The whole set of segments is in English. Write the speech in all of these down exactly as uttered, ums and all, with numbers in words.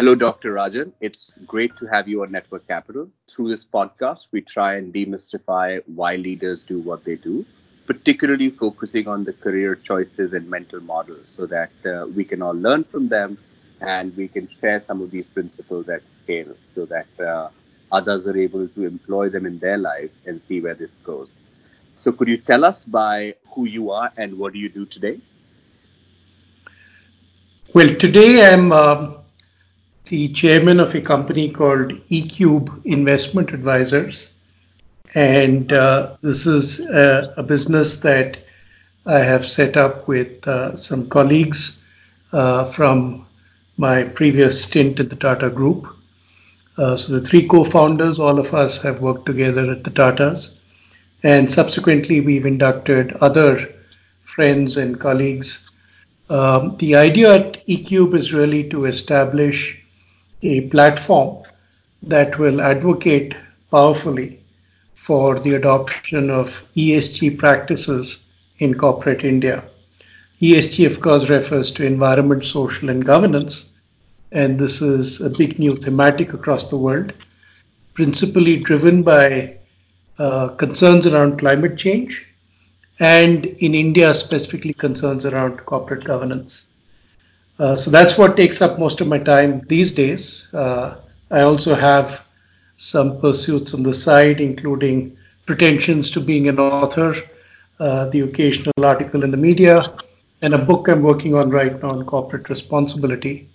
Hello, Doctor Rajan. It's great to have you on Network Capital. Through this podcast, we try and demystify why leaders do what they do, particularly focusing on the career choices and mental models so that uh, we can all learn from them and we can share some of these principles at scale so that uh, others are able to employ them in their lives and see where this goes. So could you tell us by who you are and what do you do today? Well, today I'm uh, the chairman of a company called ECube Investment Advisors. And uh, this is a, a business that I have set up with uh, some colleagues uh, from my previous stint at the Tata Group. Uh, so the three co-founders, all of us have worked together at the Tatas. And subsequently, we've inducted other friends and colleagues. Um, the idea at ECube is really to establish a platform that will advocate powerfully for the adoption of E S G practices in corporate India. E S G, of course, refers to environment, social, and governance. And this is a big new thematic across the world, principally driven by uh, concerns around climate change and in India, specifically concerns around corporate governance. Uh, so that's what takes up most of my time these days. Uh, I also have some pursuits on the side, including pretensions to being an author, uh, the occasional article in the media, and a book I'm working on right now on corporate responsibility.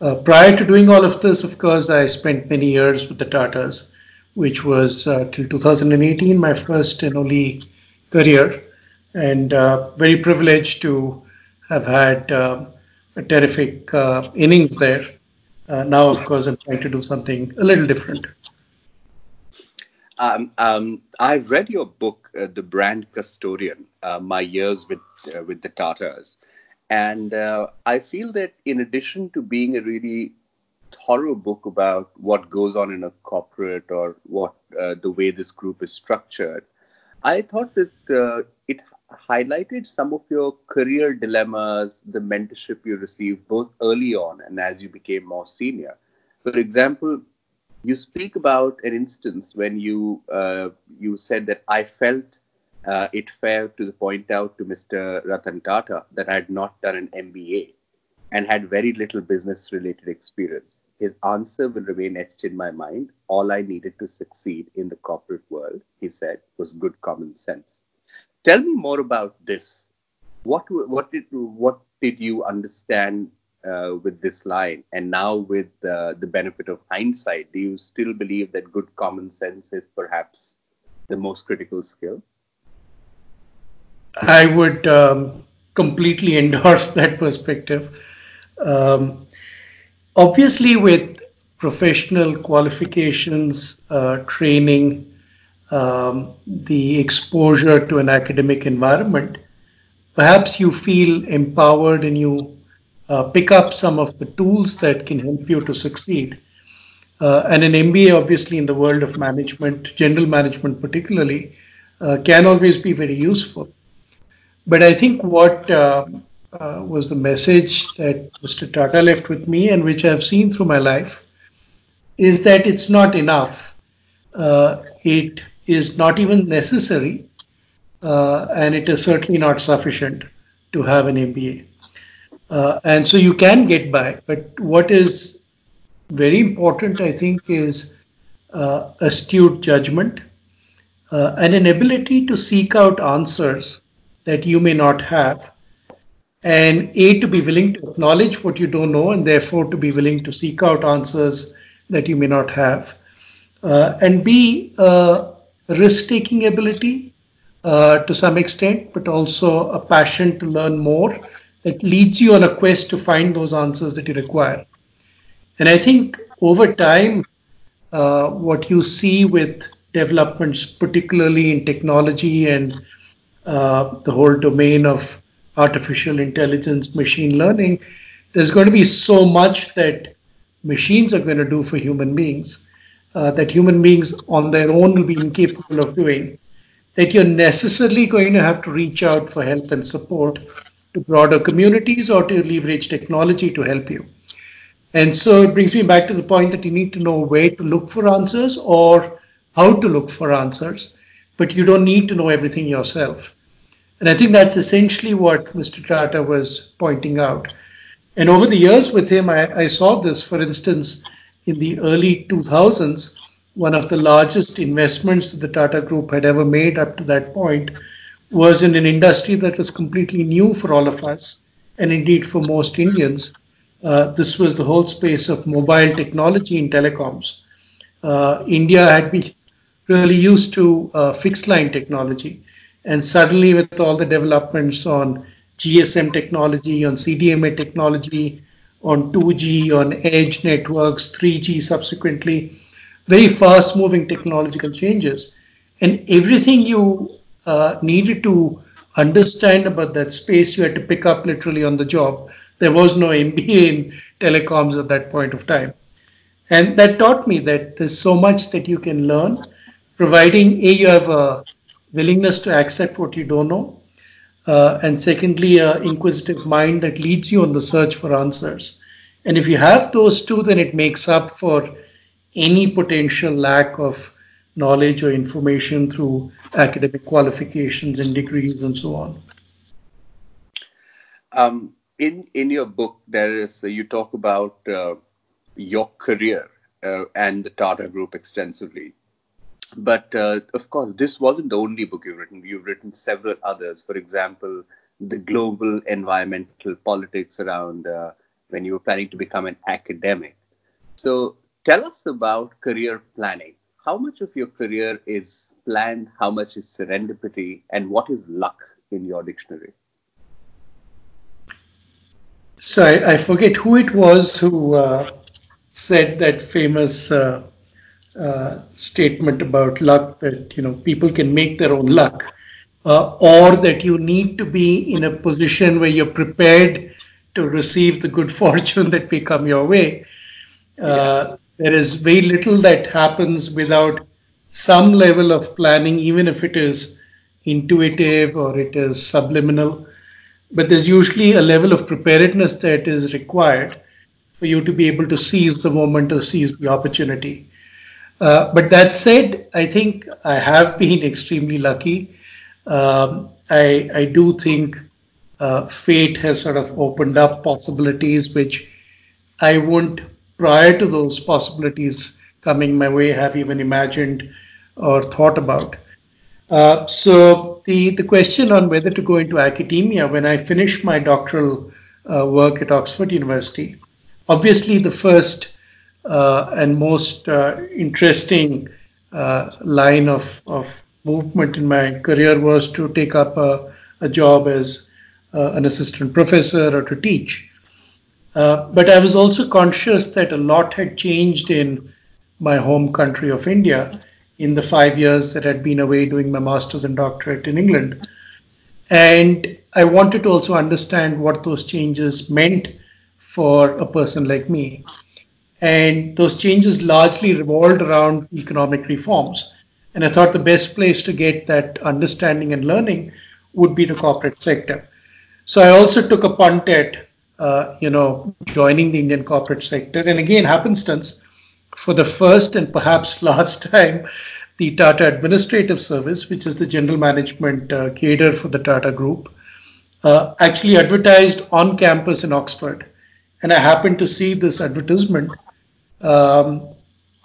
Uh, prior to doing all of this, of course, I spent many years with the Tatas, which was uh, till two thousand eighteen, my first and only career, and uh, very privileged to have had uh, a terrific uh, innings there. Uh, now, of course, I'm trying to do something a little different. Um, um, I've read your book, uh, The Brand Custodian, uh, My Years with uh, with the Tatas. And uh, I feel that in addition to being a really thorough book about what goes on in a corporate or what uh, the way this group is structured, I thought that uh, it highlighted some of your career dilemmas, the mentorship you received both early on and as you became more senior. For example, you speak about an instance when you uh, you said that I felt uh, it fair to point out to Mister Ratan Tata that I had not done an M B A and had very little business-related experience. His answer will remain etched in my mind. All I needed to succeed in the corporate world, he said, was good common sense. Tell me more about this. What what did what did you understand uh, with this line? And now, with uh, the benefit of hindsight, do you still believe that good common sense is perhaps the most critical skill? I would um, completely endorse that perspective. Um, obviously, with professional qualifications, uh, training, Um, the exposure to an academic environment, perhaps you feel empowered and you uh, pick up some of the tools that can help you to succeed. Uh, and an M B A, obviously, in the world of management, general management particularly, uh, can always be very useful. But I think what uh, uh, was the message that Mister Tata left with me and which I've seen through my life is that it's not enough. Uh, it is not even necessary, uh, and it is certainly not sufficient to have an M B A. Uh, and so you can get by, but what is very important, I think, is uh, astute judgment uh, and an ability to seek out answers that you may not have, and A, to be willing to acknowledge what you don't know, and therefore to be willing to seek out answers that you may not have, uh, and B, uh, risk-taking ability uh, to some extent, but also a passion to learn more that leads you on a quest to find those answers that you require. And I think over time, uh, what you see with developments, particularly in technology and uh, the whole domain of artificial intelligence, machine learning, there's going to be so much that machines are going to do for human beings. Uh, that human beings on their own will be incapable of doing, that you're necessarily going to have to reach out for help and support to broader communities or to leverage technology to help you. And so it brings me back to the point that you need to know where to look for answers or how to look for answers, but you don't need to know everything yourself. And I think that's essentially what Mister Tata was pointing out. And over the years with him, I, I saw this, for instance, in the early two thousands, one of the largest investments that the Tata Group had ever made up to that point was in an industry that was completely new for all of us, and indeed for most Indians. Uh, this was the whole space of mobile technology in telecoms. Uh, India had been really used to uh, fixed line technology. And suddenly with all the developments on G S M technology, on C D M A technology, on two G, on edge networks, three G subsequently, very fast moving technological changes. And everything you uh, needed to understand about that space, you had to pick up literally on the job. There was no M B A in telecoms at that point of time. And that taught me that there's so much that you can learn, providing A, you have a willingness to accept what you don't know, uh, and secondly, an inquisitive mind that leads you on the search for answers. And if you have those two, then it makes up for any potential lack of knowledge or information through academic qualifications and degrees and so on. Um. In in your book, there is uh, you talk about uh, your career uh, and the Tata Group extensively. But uh, of course, this wasn't the only book you've written. You've written several others. For example, the global environmental politics around uh, when you were planning to become an academic. So tell us about career planning. How much of your career is planned? How much is serendipity? And what is luck in your dictionary? So I, I forget who it was who uh, said that famous uh, uh, statement about luck that, you know, people can make their own luck, uh, or that you need to be in a position where you're prepared to receive the good fortune that may come your way. Uh, yeah. There is very little that happens without some level of planning, even if it is intuitive or it is subliminal. But there's usually a level of preparedness that is required for you to be able to seize the moment or seize the opportunity. Uh, but that said, I think I have been extremely lucky. Um, I, I do think uh, fate has sort of opened up possibilities which I wouldn't, prior to those possibilities coming my way, have even imagined or thought about. Uh, so the, the question on whether to go into academia, when I finished my doctoral uh, work at Oxford University, obviously the first uh, and most uh, interesting uh, line of, of movement in my career was to take up a, a job as uh, an assistant professor or to teach. Uh, but I was also conscious that a lot had changed in my home country of India in the five years that I'd been away doing my master's and doctorate in England. And I wanted to also understand what those changes meant for a person like me. And those changes largely revolved around economic reforms. And I thought the best place to get that understanding and learning would be the corporate sector. So I also took a punt at, uh, you know, joining the Indian corporate sector. And again, happenstance, for the first and perhaps last time, the Tata Administrative Service, which is the general management uh, cadre for the Tata Group, uh, actually advertised on campus in Oxford. And I happened to see this advertisement um,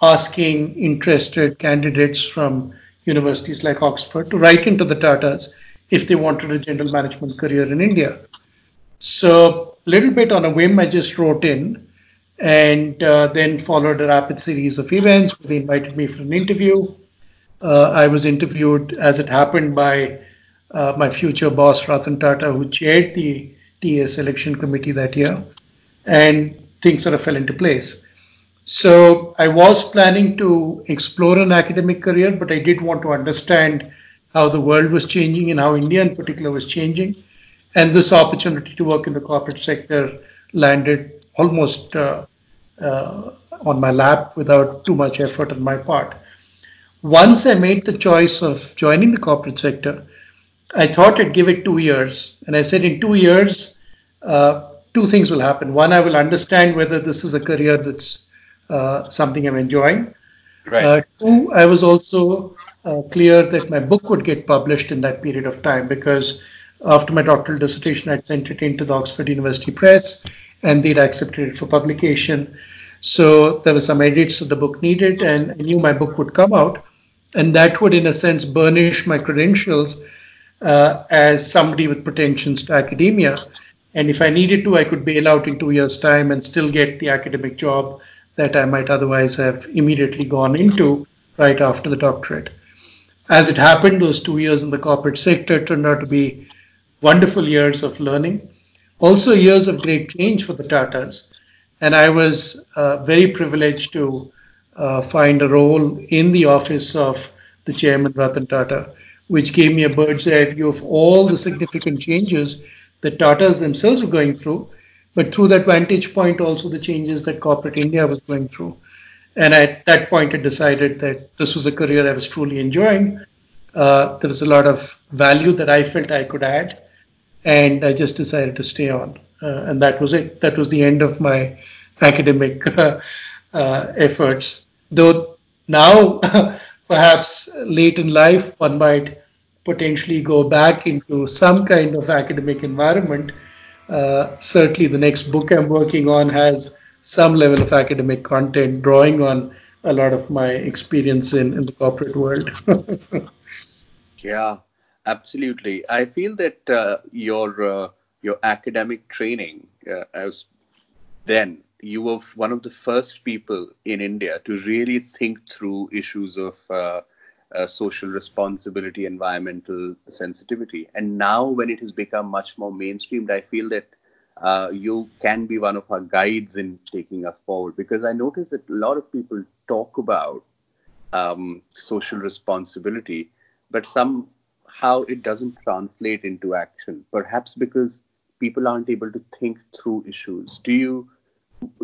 asking interested candidates from universities like Oxford to write into the Tatas if they wanted a general management career in India. So a little bit on a whim, I just wrote in. And uh, then followed a rapid series of events where they invited me for an interview. Uh, I was interviewed, as it happened, by uh, my future boss, Ratan Tata, who chaired the T A selection committee that year. And things sort of fell into place. So I was planning to explore an academic career, but I did want to understand how the world was changing and how India in particular was changing. And this opportunity to work in the corporate sector landed almost uh, uh, on my lap without too much effort on my part. Once I made the choice of joining the corporate sector, I thought I'd give it two years. And I said in two years, uh, two things will happen. One, I will understand whether this is a career that's uh, something I'm enjoying. Right. Uh, two, I was also uh, clear that my book would get published in that period of time, because after my doctoral dissertation, I'd sent it into the Oxford University Press and they'd accepted it for publication. So there were some edits that the book needed, and I knew my book would come out, and that would in a sense burnish my credentials uh, as somebody with pretensions to academia. And if I needed to, I could bail out in two years' time and still get the academic job that I might otherwise have immediately gone into right after the doctorate. As it happened, those two years in the corporate sector turned out to be wonderful years of learning, also years of great change for the Tatas. And I was uh, very privileged to uh, find a role in the office of the chairman, Ratan Tata, which gave me a bird's eye view of all the significant changes that Tatas themselves were going through, but through that vantage point, also the changes that corporate India was going through. And at that point, I decided that this was a career I was truly enjoying. Uh, there was a lot of value that I felt I could add, and I just decided to stay on. Uh, and that was it. That was the end of my academic uh, uh, efforts. Though now, perhaps late in life, one might potentially go back into some kind of academic environment. Uh, certainly the next book I'm working on has some level of academic content, drawing on a lot of my experience in, in the corporate world. Yeah, absolutely. I feel that uh, your uh, your academic training, uh, as then you were one of the first people in India to really think through issues of uh, Uh, social responsibility, environmental sensitivity. And now when it has become much more mainstreamed, I feel that uh, you can be one of our guides in taking us forward, because I notice that a lot of people talk about um, social responsibility, but somehow it doesn't translate into action, perhaps because people aren't able to think through issues. Do you,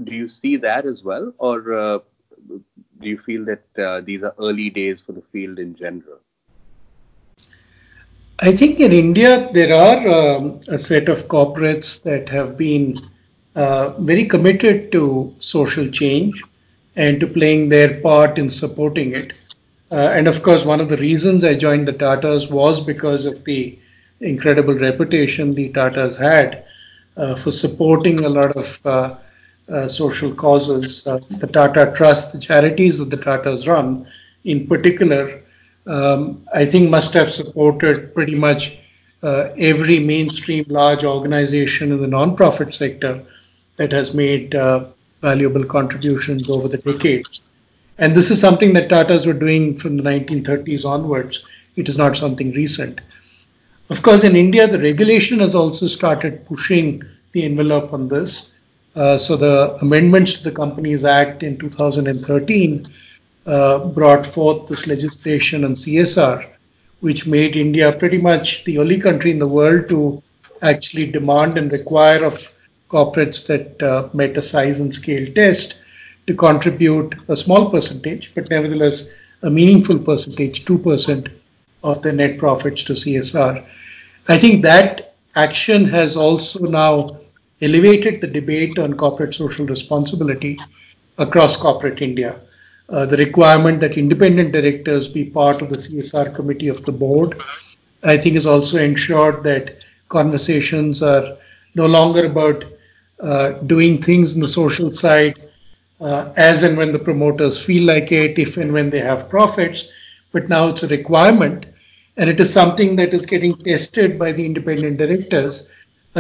do you see that as well? Or uh, do you feel that uh, these are early days for the field in general? I think in India, there are um, a set of corporates that have been uh, very committed to social change and to playing their part in supporting it. Uh, and of course, one of the reasons I joined the Tatas was because of the incredible reputation the Tatas had uh, for supporting a lot of uh, Uh, social causes. Uh, the Tata Trust, the charities that the Tatas run in particular, um, I think must have supported pretty much uh, every mainstream large organization in the non-profit sector that has made uh, valuable contributions over the decades. And this is something that Tatas were doing from the nineteen thirties onwards. It is not something recent. Of course, in India, the regulation has also started pushing the envelope on this. Uh, so the amendments to the Companies Act in two thousand thirteen uh, brought forth this legislation on C S R, which made India pretty much the only country in the world to actually demand and require of corporates that uh, met a size and scale test to contribute a small percentage, but nevertheless a meaningful percentage, two percent of their net profits to C S R. I think that action has also now elevated the debate on corporate social responsibility across corporate India. Uh, the requirement that independent directors be part of the C S R committee of the board, I think, has also ensured that conversations are no longer about uh, doing things on the social side uh, as and when the promoters feel like it, if and when they have profits, but now it's a requirement, and it is something that is getting tested by the independent directors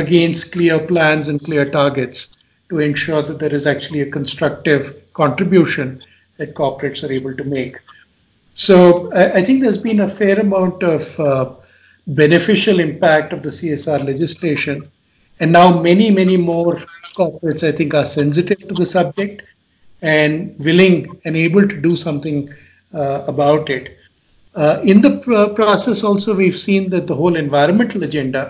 against clear plans and clear targets to ensure that there is actually a constructive contribution that corporates are able to make. So I, I think there's been a fair amount of uh, beneficial impact of the C S R legislation. And now many, many more corporates, I think, are sensitive to the subject and willing and able to do something uh, about it. Uh, in the pr- process also, we've seen that the whole environmental agenda,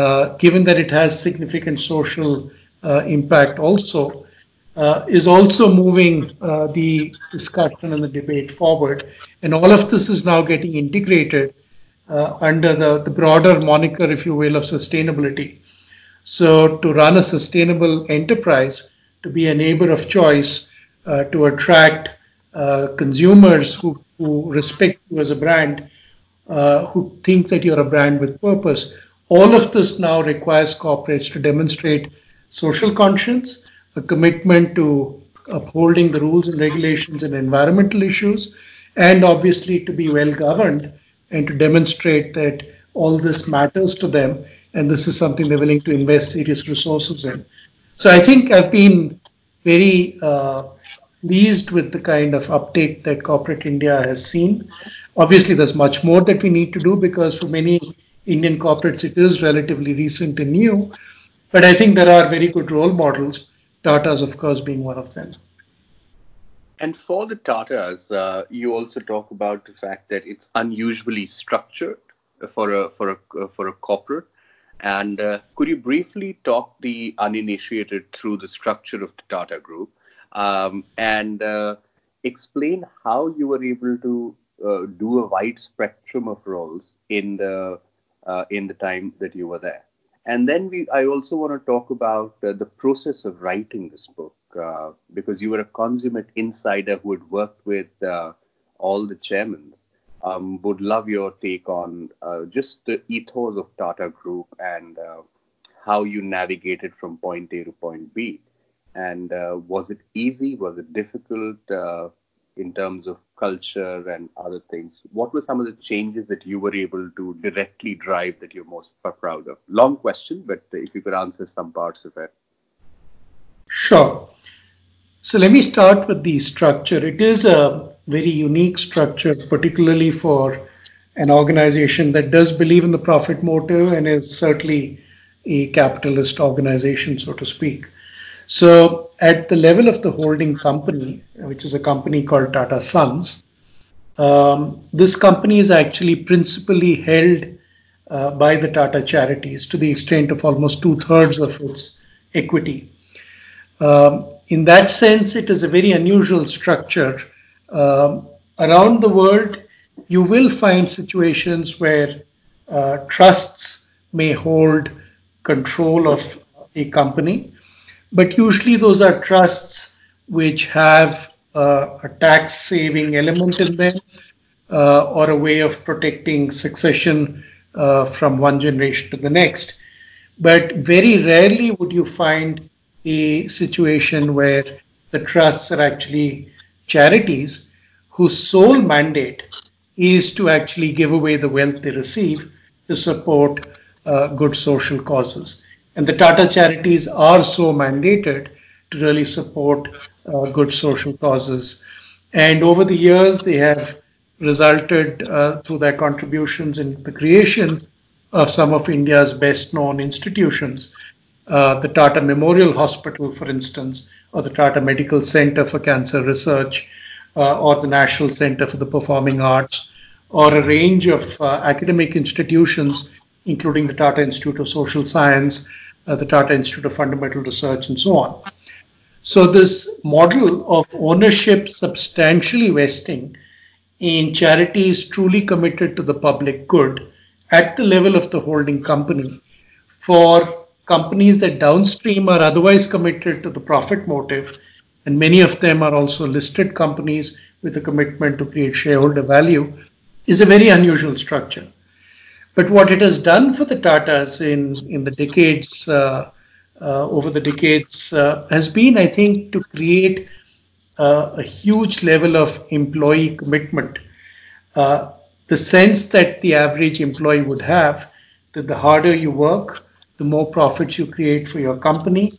Uh, given that it has significant social uh, impact also, uh, is also moving uh, the discussion and the debate forward. And all of this is now getting integrated uh, under the, the broader moniker, if you will, of sustainability. So to run a sustainable enterprise, to be a neighbor of choice, uh, to attract uh, consumers who, who respect you as a brand, uh, who think that you're a brand with purpose, all of this now requires corporates to demonstrate social conscience, a commitment to upholding the rules and regulations and environmental issues, and obviously to be well governed and to demonstrate that all this matters to them and this is something they're willing to invest serious resources in. So I think I've been very uh, pleased with the kind of uptake that corporate India has seen. Obviously, there's much more that we need to do because for many Indian corporates, it is relatively recent and new. But I think there are very good role models, Tata's, of course, being one of them. And for the Tatas, uh, you also talk about the fact that it's unusually structured for a for a for a corporate. And uh, could you briefly talk the uninitiated through the structure of the Tata Group um, and uh, explain how you were able to uh, do a wide spectrum of roles in the uh, in the time that you were there? And then we, I also want to talk about uh, the process of writing this book, uh, because you were a consummate insider who had worked with uh, all the chairmen. Um, would love your take on uh, just the ethos of Tata Group and uh, how you navigated from point A to point B. And uh, was it easy? Was it difficult uh, in terms of culture and other things? What were some of the changes that you were able to directly drive that you're most proud of? Long question, but if you could answer some parts of it. Sure. So let me start with the structure. It is a very unique structure, particularly for an organization that does believe in the profit motive and is certainly a capitalist organization, so to speak. So at the level of the holding company, which is a company called Tata Sons, um, this company is actually principally held uh, by the Tata charities to the extent of almost two-thirds of its equity. Um, in that sense, it is a very unusual structure. Um, around the world, you will find situations where uh, trusts may hold control of a company, but usually those are trusts which have uh, a tax-saving element in them uh, or a way of protecting succession uh, from one generation to the next. But very rarely would you find a situation where the trusts are actually charities whose sole mandate is to actually give away the wealth they receive to support uh, good social causes. And the Tata charities are so mandated to really support uh, good social causes. And over the years, they have resulted uh, through their contributions in the creation of some of India's best known institutions. Uh, the Tata Memorial Hospital, for instance, or the Tata Medical Center for Cancer Research, uh, or the National Center for the Performing Arts, or a range of uh, academic institutions, including the Tata Institute of Social Science, uh, the Tata Institute of Fundamental Research, and so on. So this model of ownership substantially vesting in charities truly committed to the public good at the level of the holding company for companies that downstream are otherwise committed to the profit motive, and many of them are also listed companies with a commitment to create shareholder value, is a very unusual structure. But what it has done for the Tatas in, in the decades, uh, uh, over the decades, uh, has been, I think, to create uh, a huge level of employee commitment. Uh, the sense that the average employee would have that the harder you work, the more profits you create for your company,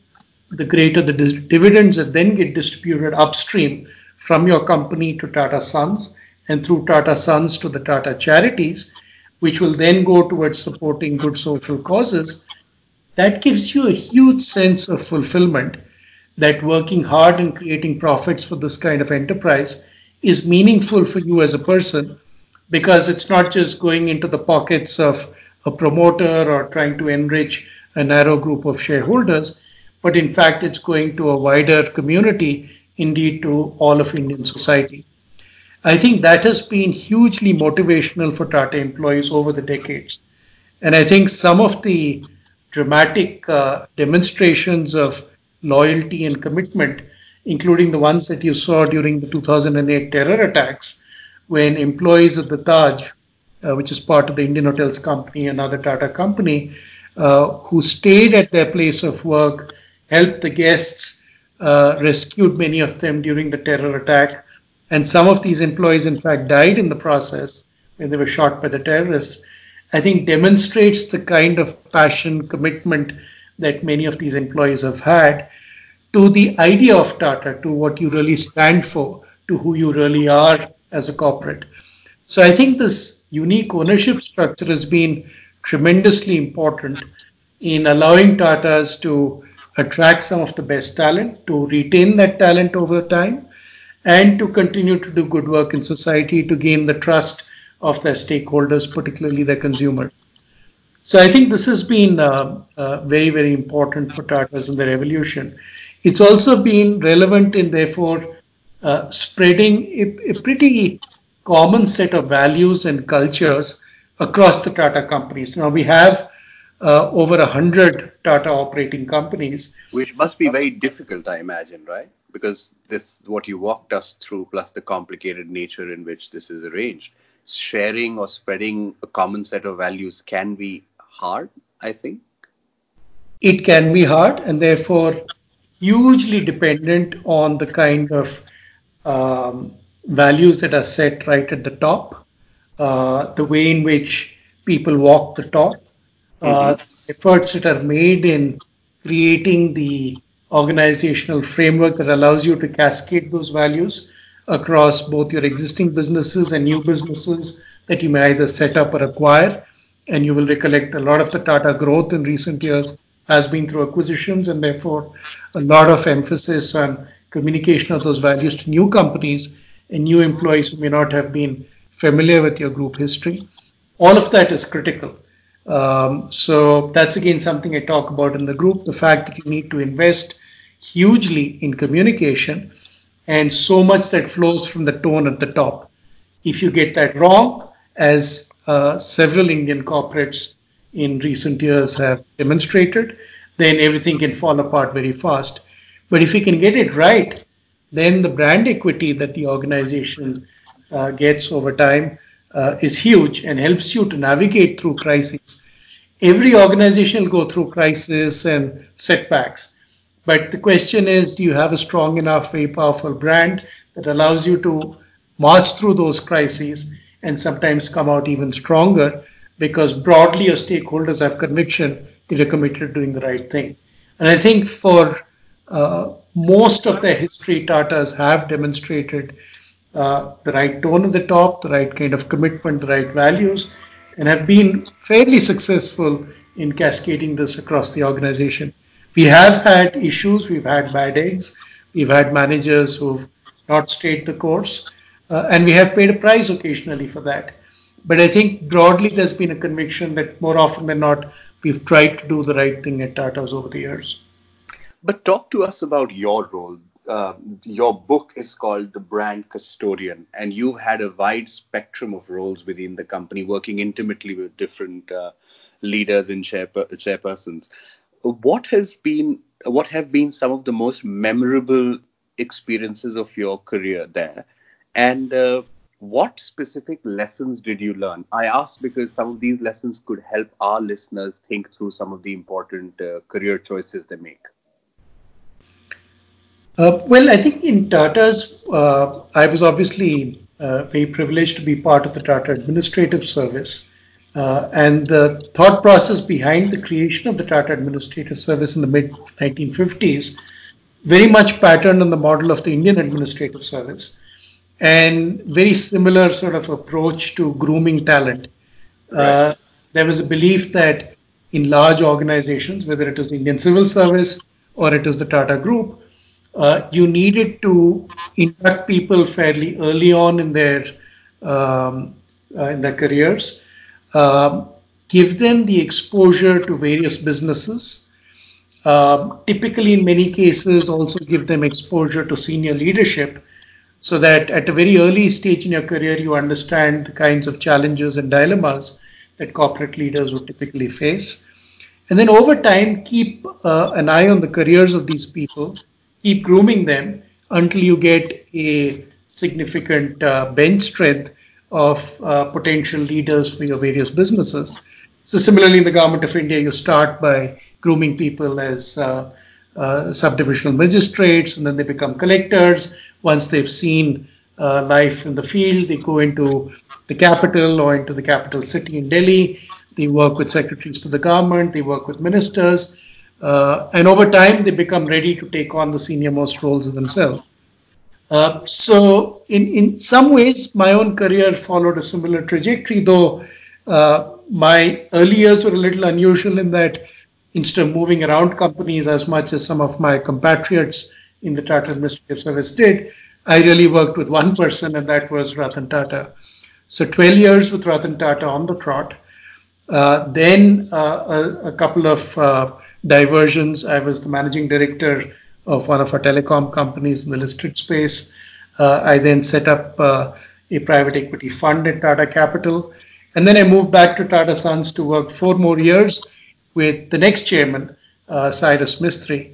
the greater the dis- dividends that then get distributed upstream from your company to Tata Sons and through Tata Sons to the Tata charities, which will then go towards supporting good social causes. That gives you a huge sense of fulfillment that working hard and creating profits for this kind of enterprise is meaningful for you as a person, because it's not just going into the pockets of a promoter or trying to enrich a narrow group of shareholders, but in fact it's going to a wider community, indeed to all of Indian society. I think that has been hugely motivational for Tata employees over the decades. And I think some of the dramatic uh, demonstrations of loyalty and commitment, including the ones that you saw during the two thousand eight terror attacks, when employees at the Taj, uh, which is part of the Indian Hotels Company, another Tata company, uh, who stayed at their place of work, helped the guests, uh, rescued many of them during the terror attack. And some of these employees, in fact, died in the process when they were shot by the terrorists. I think demonstrates the kind of passion, commitment that many of these employees have had to the idea of Tata, to what you really stand for, to who you really are as a corporate. So I think this unique ownership structure has been tremendously important in allowing Tatas to attract some of the best talent, to retain that talent over time, and to continue to do good work in society, to gain the trust of their stakeholders, particularly their consumers. So I think this has been uh, uh, very, very important for Tatas in their evolution. It's also been relevant in, therefore, uh, spreading a, a pretty common set of values and cultures across the Tata companies. Now, we have uh, over one hundred Tata operating companies. Which must be very difficult, I imagine, right? Because this, what you walked us through, plus the complicated nature in which this is arranged, sharing or spreading a common set of values can be hard, I think. It can be hard, and therefore hugely dependent on the kind of um, values that are set right at the top, uh, the way in which people walk the talk, uh, mm-hmm. the efforts that are made in creating the organizational framework that allows you to cascade those values across both your existing businesses and new businesses that you may either set up or acquire. And you will recollect a lot of the Tata growth in recent years has been through acquisitions, and therefore a lot of emphasis on communication of those values to new companies and new employees who may not have been familiar with your group history. All of that is critical. Um, so that's again something I talk about in the group, the fact that you need to invest hugely in communication, and so much that flows from the tone at the top. If you get that wrong, as uh, several Indian corporates in recent years have demonstrated, then everything can fall apart very fast. But if you can get it right, then the brand equity that the organization uh, gets over time uh, is huge and helps you to navigate through crises. Every organization will go through crisis and setbacks. But the question is, do you have a strong enough, very powerful brand that allows you to march through those crises and sometimes come out even stronger, because broadly your stakeholders have conviction that you're committed to doing the right thing. And I think for uh, most of their history, Tatas have demonstrated uh, the right tone at the top, the right kind of commitment, the right values, and have been fairly successful in cascading this across the organization. We have had issues, we've had bad eggs, we've had managers who've not stayed the course, uh, and we have paid a price occasionally for that. But I think broadly there's been a conviction that more often than not, we've tried to do the right thing at Tata's over the years. But talk to us about your role. Uh, your book is called The Brand Custodian, and you've had a wide spectrum of roles within the company, working intimately with different uh, leaders and chair per- chairpersons. What has been, what have been some of the most memorable experiences of your career there? And uh, what specific lessons did you learn? I asked because some of these lessons could help our listeners think through some of the important uh, career choices they make. Uh, well, I think in Tata's, uh, I was obviously uh, very privileged to be part of the Tata Administrative Service. Uh, and the thought process behind the creation of the Tata Administrative Service in the mid nineteen fifties very much patterned on the model of the Indian Administrative Service, and very similar sort of approach to grooming talent. Right. Uh, there was a belief that in large organizations, whether it was the Indian Civil Service or it was the Tata Group, uh, you needed to induct people fairly early on in their um, uh, in their careers. Um, give them the exposure to various businesses, um, typically in many cases also give them exposure to senior leadership, so that at a very early stage in your career you understand the kinds of challenges and dilemmas that corporate leaders would typically face. And then over time, keep uh, an eye on the careers of these people, keep grooming them until you get a significant uh, bench strength of uh, potential leaders for your various businesses. So similarly, in the Government of India, you start by grooming people as uh, uh, subdivisional magistrates, and then they become collectors. Once they've seen uh, life in the field, they go into the capital or into the capital city in Delhi. They work with secretaries to the government, they work with ministers, uh, and over time they become ready to take on the senior most roles themselves. Uh, so in, in some ways, my own career followed a similar trajectory, though uh, my early years were a little unusual in that instead of moving around companies as much as some of my compatriots in the Tata Administrative Service did, I really worked with one person, and that was Ratan Tata. So twelve years with Ratan Tata on the trot. Uh, then uh, a, a couple of uh, diversions. I was the managing director of one of our telecom companies in the listed space. Uh, I then set up uh, a private equity fund at Tata Capital. And then I moved back to Tata Sons to work four more years with the next chairman, uh, Cyrus Mistry.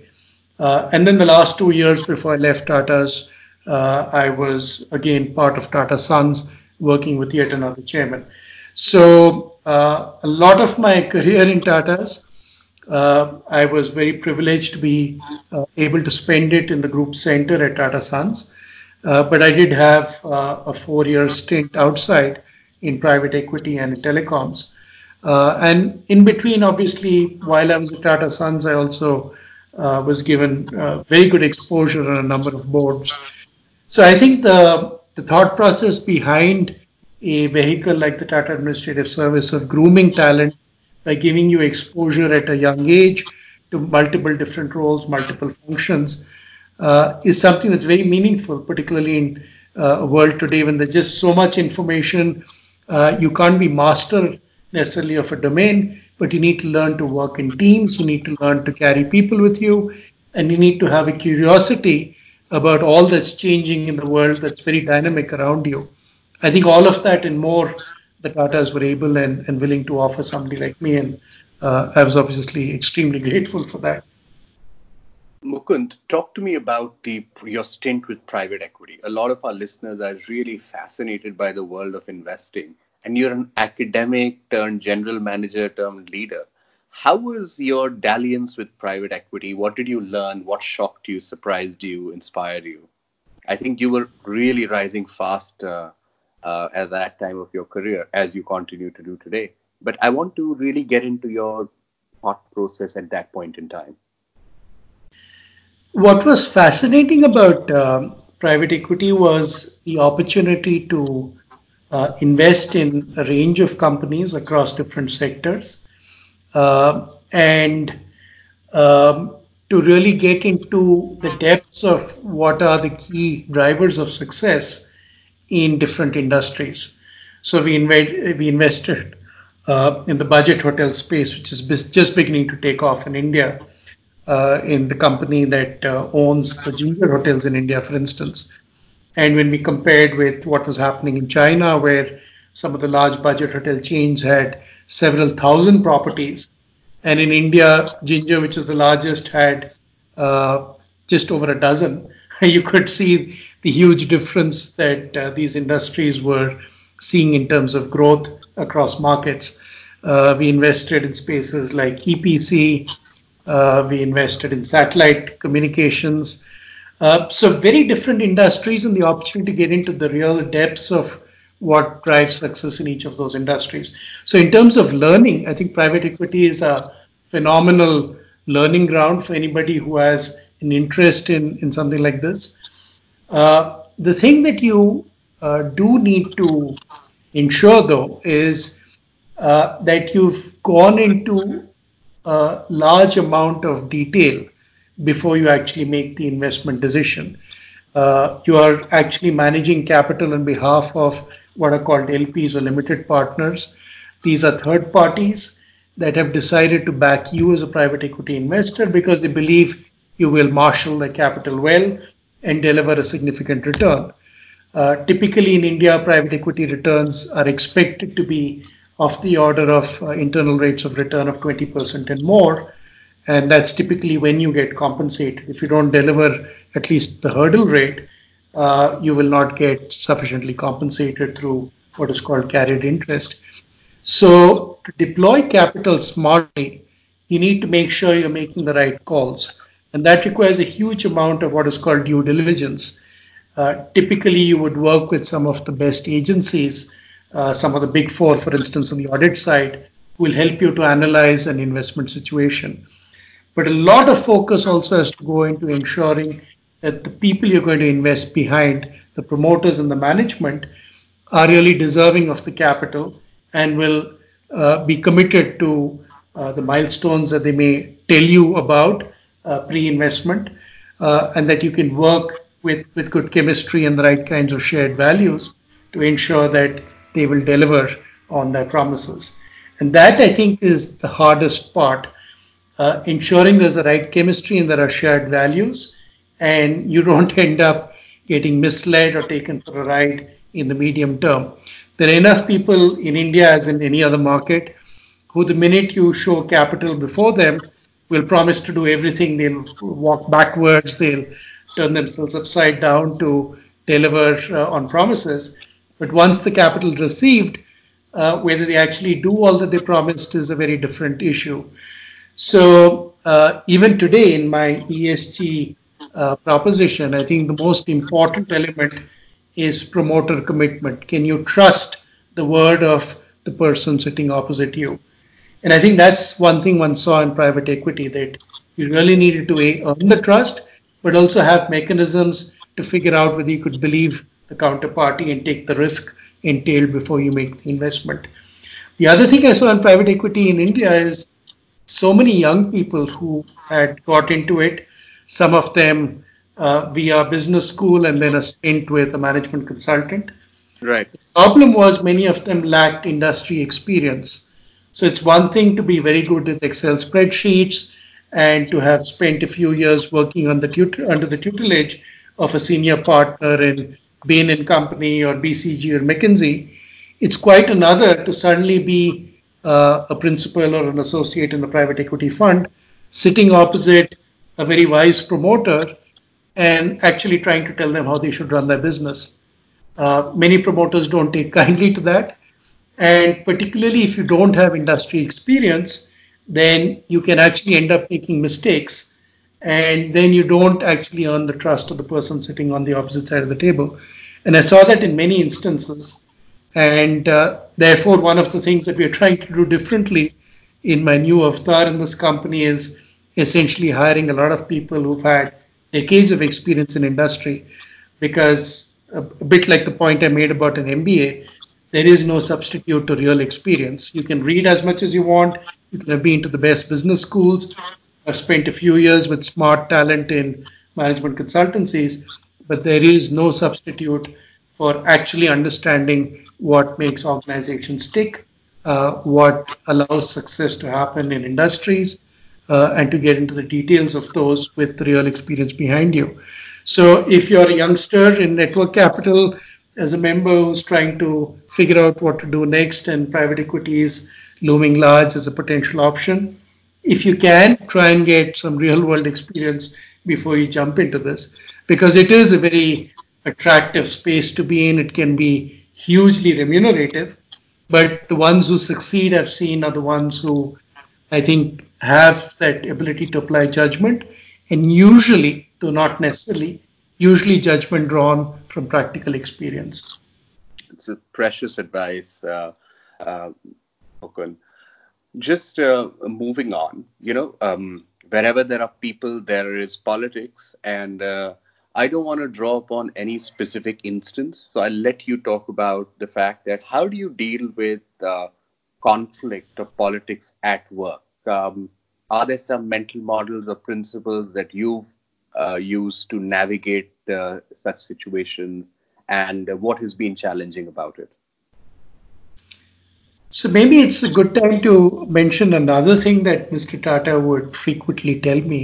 Uh, and then the last two years before I left Tata's, uh, I was again part of Tata Sons working with yet another chairman. So uh, a lot of my career in Tata's, uh, I was very privileged to be uh, able to spend it in the group center at Tata Sons. Uh, but I did have uh, a four-year stint outside in private equity and in telecoms. Uh, and in between, obviously, while I was at Tata Sons, I also uh, was given uh, very good exposure on a number of boards. So I think the, the thought process behind a vehicle like the Tata Administrative Service of grooming talent by giving you exposure at a young age to multiple different roles, multiple functions, uh, is something that's very meaningful, particularly in uh, a world today when there's just so much information. Uh, you can't be master necessarily of a domain, but you need to learn to work in teams, you need to learn to carry people with you, and you need to have a curiosity about all that's changing in the world that's very dynamic around you. I think all of that and more the Tatas were able and, and willing to offer somebody like me, and uh, I was obviously extremely grateful for that. Mukund, talk to me about the, your stint with private equity. A lot of our listeners are really fascinated by the world of investing, and you're an academic turned general manager turned leader. How was your dalliance with private equity? What did you learn? What shocked you, surprised you, inspired you? I think you were really rising fast uh, Uh, at that time of your career, as you continue to do today. But I want to really get into your thought process at that point in time. What was fascinating about uh, private equity was the opportunity to uh, invest in a range of companies across different sectors uh, and um, to really get into the depths of what are the key drivers of success in different industries. So we, inv- we invested uh, in the budget hotel space, which is bis- just beginning to take off in India, uh, in the company that uh, owns the Ginger hotels in India, for instance. And when we compared with what was happening in China, where some of the large budget hotel chains had several thousand properties, and in India, Ginger, which is the largest, had uh, just over a dozen, you could see the huge difference that uh, these industries were seeing in terms of growth across markets. Uh, we invested in spaces like E P C, uh, we invested in satellite communications. Uh, so very different industries and the opportunity to get into the real depths of what drives success in each of those industries. So in terms of learning, I think private equity is a phenomenal learning ground for anybody who has an interest in, in something like this. Uh, the thing that you uh, do need to ensure, though, is uh, that you've gone into a large amount of detail before you actually make the investment decision. Uh, you are actually managing capital on behalf of what are called L Ps or limited partners. These are third parties that have decided to back you as a private equity investor because they believe you will marshal the capital well and deliver a significant return. Uh, typically in India, private equity returns are expected to be of the order of uh, internal rates of return of twenty percent and more. And that's typically when you get compensated. If you don't deliver at least the hurdle rate, uh, you will not get sufficiently compensated through what is called carried interest. So to deploy capital smartly, you need to make sure you're making the right calls. And that requires a huge amount of what is called due diligence. Uh, typically, you would work with some of the best agencies, uh, some of the big four, for instance, on the audit side, who will help you to analyze an investment situation. But a lot of focus also has to go into ensuring that the people you're going to invest behind, the promoters and the management, are really deserving of the capital and will uh, be committed to uh, the milestones that they may tell you about uh, pre-investment, uh, and that you can work with, with good chemistry and the right kinds of shared values to ensure that they will deliver on their promises. And that, I think, is the hardest part. Uh, ensuring there's the right chemistry and there are shared values, and you don't end up getting misled or taken for a ride in the medium term. There are enough people in India, as in any other market, who the minute you show capital before them will promise to do everything. They'll walk backwards, they'll turn themselves upside down to deliver uh, on promises. But once the capital is received, uh, whether they actually do all that they promised is a very different issue. So uh, even today in my E S G uh, proposition, I think the most important element is promoter commitment. Can you trust the word of the person sitting opposite you? And I think that's one thing one saw in private equity, that you really needed to A, earn the trust, but also have mechanisms to figure out whether you could believe the counterparty and take the risk entailed before you make the investment. The other thing I saw in private equity in India is so many young people who had got into it, some of them uh, via business school and then a stint with a management consultant. Right. The problem was many of them lacked industry experience. So it's one thing to be very good at Excel spreadsheets and to have spent a few years working on the tutor, under the tutelage of a senior partner in Bain and Company or B C G or McKinsey. It's quite another to suddenly be Uh, a principal or an associate in a private equity fund, sitting opposite a very wise promoter and actually trying to tell them how they should run their business. Uh, many promoters don't take kindly to that. And particularly if you don't have industry experience, then you can actually end up making mistakes. And then you don't actually earn the trust of the person sitting on the opposite side of the table. And I saw that in many instances. And uh, therefore, one of the things that we are trying to do differently in my new avatar in this company is essentially hiring a lot of people who've had decades of experience in industry, because a, a bit like the point I made about an M B A, there is no substitute to real experience. You can read as much as you want. You can have been to the best business schools. I've spent a few years with smart talent in management consultancies, but there is no substitute for actually understanding what makes organizations tick, uh, what allows success to happen in industries, uh, and to get into the details of those with the real experience behind you. So if you're a youngster in Network Capital, as a member who's trying to figure out what to do next, and private equity is looming large as a potential option, if you can, try and get some real world experience before you jump into this, because it is a very attractive space to be in. It can be hugely remunerative, but the ones who succeed, I've seen, are the ones who I think have that ability to apply judgment, and usually, though not necessarily, usually judgment drawn from practical experience. It's a precious advice, uh, uh, Mukul. Just uh, moving on, you know, um, wherever there are people, there is politics, and uh, I don't want to draw upon any specific instance, so I'll let you talk about the fact that how do you deal with uh, conflict of politics at work? Um, are there some mental models or principles that you've uh, used to navigate uh, such situations, and uh, what has been challenging about it? So maybe it's a good time to mention another thing that Mister Tata would frequently tell me,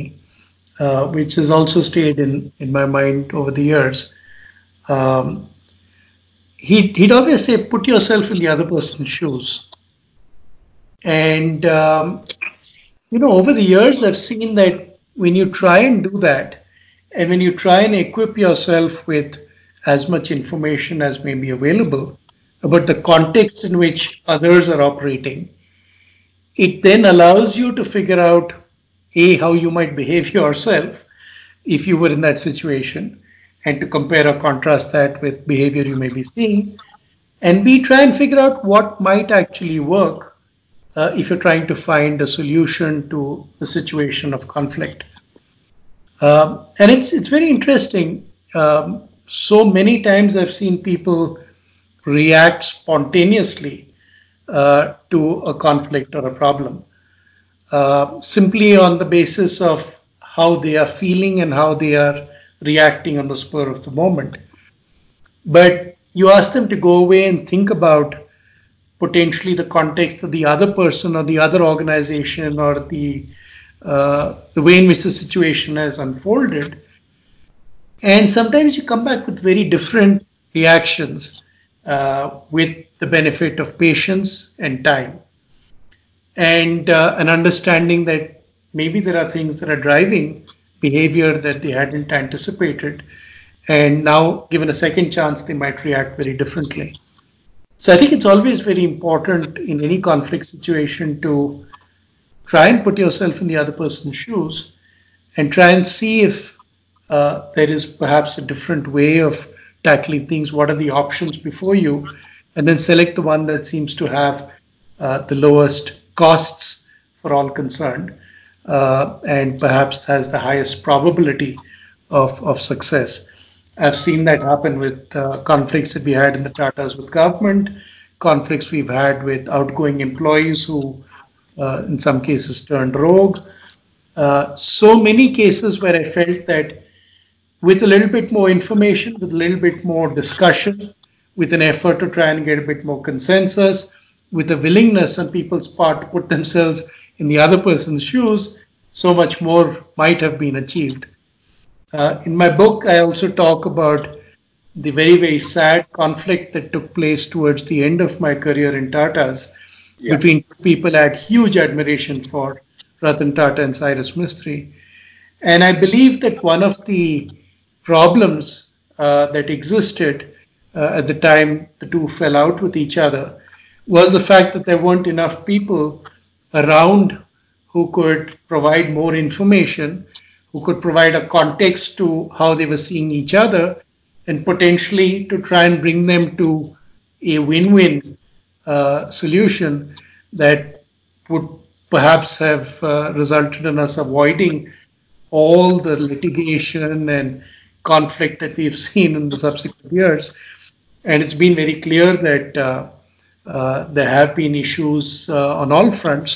Uh, which has also stayed in, in my mind over the years. Um, he'd, he'd always say, put yourself in the other person's shoes. And, um, you know, over the years, I've seen that when you try and do that, and when you try and equip yourself with as much information as may be available about the context in which others are operating, it then allows you to figure out, A, how you might behave yourself if you were in that situation, and to compare or contrast that with behavior you may be seeing, and B, try and figure out what might actually work uh, if you're trying to find a solution to the situation of conflict. Um, and it's it's very interesting. Um, so many times I've seen people react spontaneously uh, to a conflict or a problem, uh, simply on the basis of how they are feeling and how they are reacting on the spur of the moment. But you ask them to go away and think about potentially the context of the other person or the other organization or the Uh, the way in which the situation has unfolded. And sometimes you come back with very different reactions uh, with the benefit of patience and time and uh, an understanding that maybe there are things that are driving behavior that they hadn't anticipated. And now, given a second chance, they might react very differently. So I think it's always very important in any conflict situation to try and put yourself in the other person's shoes and try and see if uh, there is perhaps a different way of tackling things. What are the options before you? And then select the one that seems to have uh, the lowest costs for all concerned uh, and perhaps has the highest probability of, of success. I've seen that happen with uh, conflicts that we had in the Tatas with government, conflicts we've had with outgoing employees who Uh, in some cases turned rogue. Uh, so many cases where I felt that with a little bit more information, with a little bit more discussion, with an effort to try and get a bit more consensus, with a willingness on people's part to put themselves in the other person's shoes, so much more might have been achieved. Uh, in my book, I also talk about the very, very sad conflict that took place towards the end of my career in Tata's. Yeah. Between two people I had huge admiration for, Ratan Tata and Cyrus Mistry. And I believe that one of the problems uh, that existed uh, at the time the two fell out with each other was the fact that there weren't enough people around who could provide more information, who could provide a context to how they were seeing each other, and potentially to try and bring them to a win-win Uh, solution that would perhaps have uh, resulted in us avoiding all the litigation and conflict that we've seen in the subsequent years. And it's been very clear that uh, uh, there have been issues uh, on all fronts,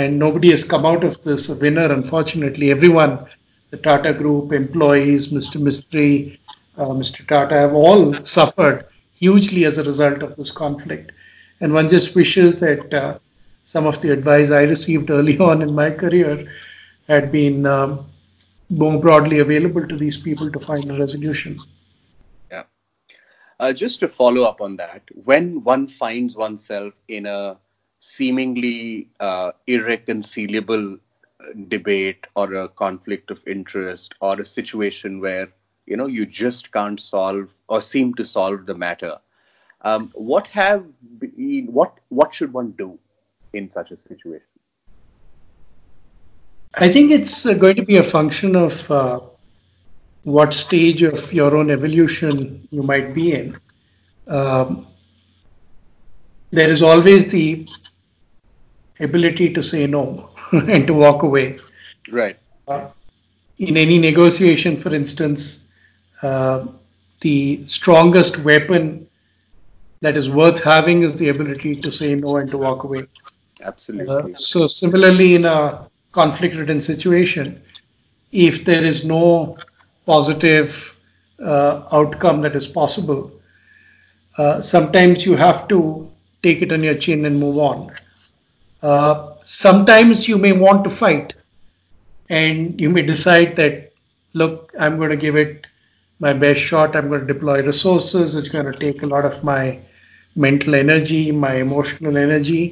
and nobody has come out of this a winner, unfortunately. Everyone, the Tata Group, employees, Mister Mistry, uh, Mister Tata, have all suffered hugely as a result of this conflict. And one just wishes that uh, some of the advice I received early on in my career had been um, more broadly available to these people to find a resolution. Yeah. Uh, just to follow up on that, when one finds oneself in a seemingly uh, irreconcilable debate or a conflict of interest or a situation where, you know, you just can't solve or seem to solve the matter, Um, what have been, what what should one do in such a situation? I think it's going to be a function of uh, what stage of your own evolution you might be in. Um, there is always the ability to say no and to walk away. Right. Uh, in any negotiation, for instance, uh, the strongest weapon that is worth having is the ability to say no and to walk away. Absolutely. Uh, so similarly, in a conflict-ridden situation, if there is no positive uh, outcome that is possible, uh, sometimes you have to take it on your chin and move on. Uh, sometimes you may want to fight, and you may decide that, look, I'm going to give it my best shot. I'm going to deploy resources. It's going to take a lot of my mental energy, my emotional energy,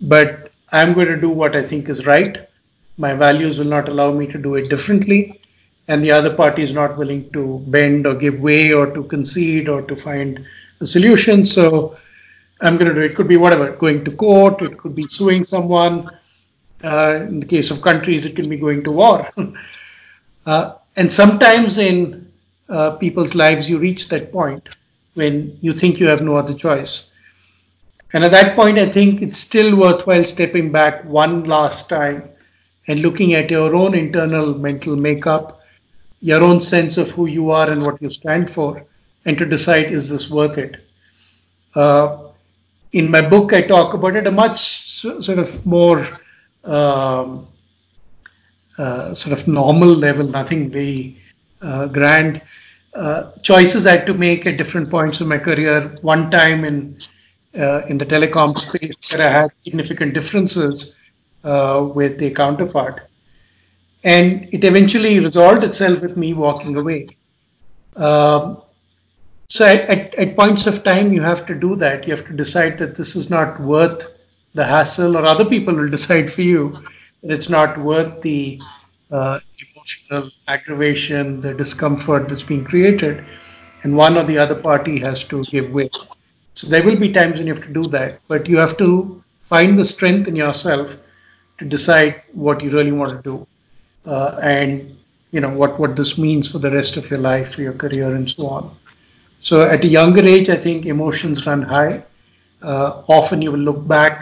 but I'm going to do what I think is right. My values will not allow me to do it differently, and the other party is not willing to bend or give way or to concede or to find a solution. So I'm going to do it. It could be whatever, going to court, it could be suing someone. Uh, in the case of countries, it can be going to war. uh, and sometimes in uh, people's lives, you reach that point when you think you have no other choice. And at that point, I think it's still worthwhile stepping back one last time and looking at your own internal mental makeup, your own sense of who you are and what you stand for, and to decide, is this worth it? Uh, in my book, I talk about it a much so, sort of more um, uh, sort of normal level, nothing very uh, grand. Uh, choices I had to make at different points in my career. One time in uh, in the telecom space where I had significant differences uh, with a counterpart. And it eventually resolved itself with me walking away. Um, So at, at, at points of time, you have to do that. You have to decide that this is not worth the hassle, or other people will decide for you that it's not worth the uh, emotional aggravation, the discomfort that's being created. And one or the other party has to give way. So there will be times when you have to do that. But you have to find the strength in yourself to decide what you really want to do. Uh, and, you know, what, what this means for the rest of your life, for your career and so on. So at a younger age, I think emotions run high. Uh, often you will look back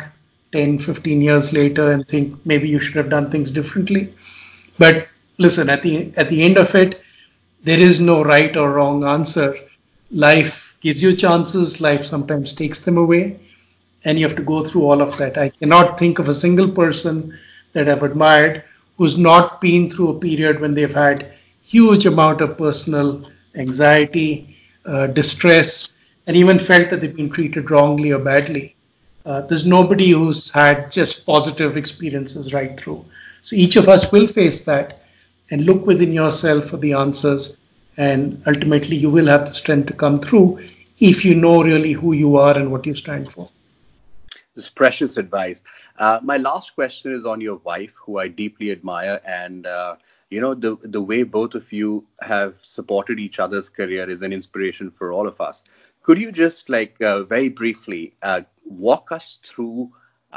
ten, fifteen years later and think maybe you should have done things differently. But listen, at the at the end of it, there is no right or wrong answer. Life gives you chances. Life sometimes takes them away. And you have to go through all of that. I cannot think of a single person that I've admired who's not been through a period when they've had huge amount of personal anxiety, Uh, distress, and even felt that they've been treated wrongly or badly. Uh, there's nobody who's had just positive experiences right through. So each of us will face that, and look within yourself for the answers, and ultimately you will have the strength to come through if you know really who you are and what you stand for. This precious advice. Uh, my last question is on your wife, who I deeply admire, and uh, you know, the the way both of you have supported each other's career is an inspiration for all of us. Could you just like uh, very briefly uh, walk us through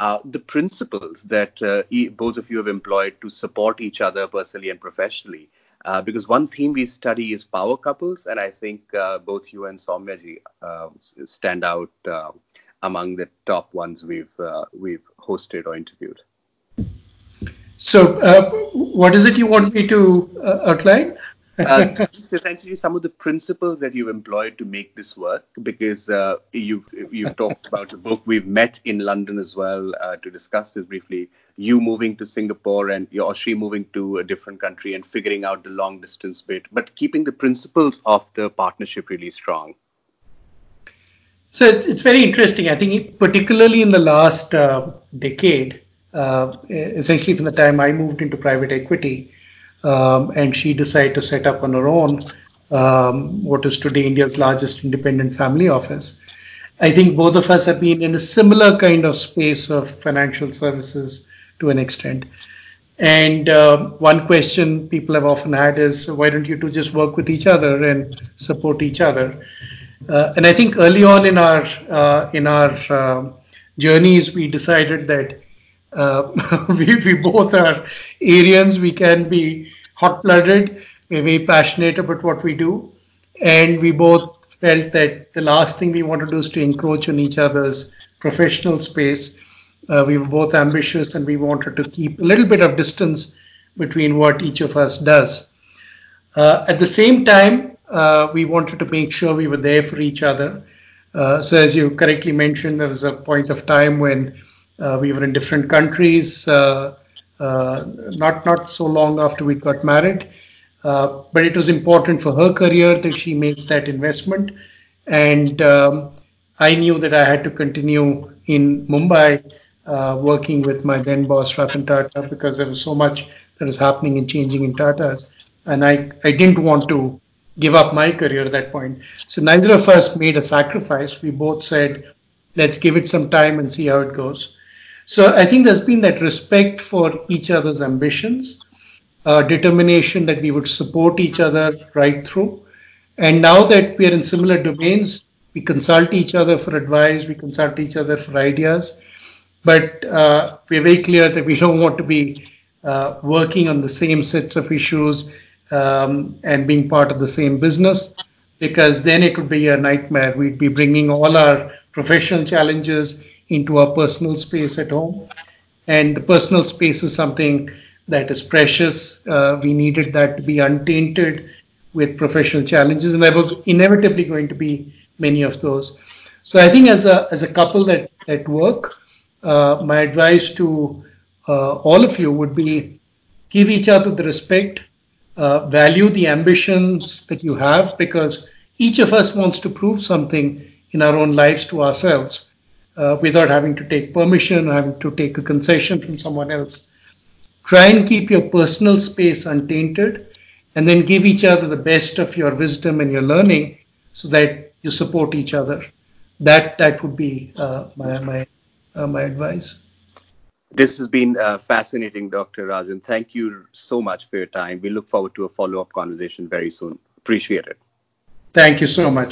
uh, the principles that uh, e- both of you have employed to support each other personally and professionally? Uh, because one theme we study is power couples, and I think uh, both you and Soumya ji uh, stand out uh, among the top ones we've uh, we've hosted or interviewed. So uh, what is it you want me to uh, outline? uh, just essentially some of the principles that you've employed to make this work, because uh, you, you've talked about the book. We've met in London as well uh, to discuss this briefly. You moving to Singapore and or she moving to a different country and figuring out the long distance bit, but keeping the principles of the partnership really strong. So it's, it's very interesting. I think particularly in the last uh, decade, Uh, essentially from the time I moved into private equity um, and she decided to set up on her own um, what is today India's largest independent family office. I think both of us have been in a similar kind of space of financial services to an extent. And uh, one question people have often had is, why don't you two just work with each other and support each other? Uh, and I think early on in our, uh, in our uh, journeys, we decided that Uh, we, we both are Aryans. We can be hot-blooded. We're very passionate about what we do. And we both felt that the last thing we want to do is to encroach on each other's professional space. Uh, we were both ambitious and we wanted to keep a little bit of distance between what each of us does. Uh, at the same time, uh, we wanted to make sure we were there for each other. Uh, so as you correctly mentioned, there was a point of time when Uh, we were in different countries, uh, uh, not not so long after we got married, uh, but it was important for her career that she make that investment. And um, I knew that I had to continue in Mumbai uh, working with my then boss, Ratan Tata, because there was so much that was happening and changing in Tatas. And I, I didn't want to give up my career at that point. So neither of us made a sacrifice. We both said, let's give it some time and see how it goes. So I think there's been that respect for each other's ambitions, uh, determination that we would support each other right through. And now that we are in similar domains, we consult each other for advice, we consult each other for ideas, but uh, we're very clear that we don't want to be uh, working on the same sets of issues um, and being part of the same business, because then it would be a nightmare. We'd be bringing all our professional challenges into our personal space at home, and the personal space is something that is precious. Uh, we needed that to be untainted with professional challenges, and there were inevitably going to be many of those. So I think as a as a couple that, that work, uh, my advice to uh, all of you would be give each other the respect, uh, value the ambitions that you have, because each of us wants to prove something in our own lives to ourselves uh, without having to take permission or having to take a concession from someone else. Try and keep your personal space untainted, and then give each other the best of your wisdom and your learning so that you support each other. That that would be uh, my my uh, my advice. This has been uh, fascinating, Doctor Rajan. Thank you so much for your time. We look forward to a follow-up conversation very soon. Appreciate it. Thank you so much.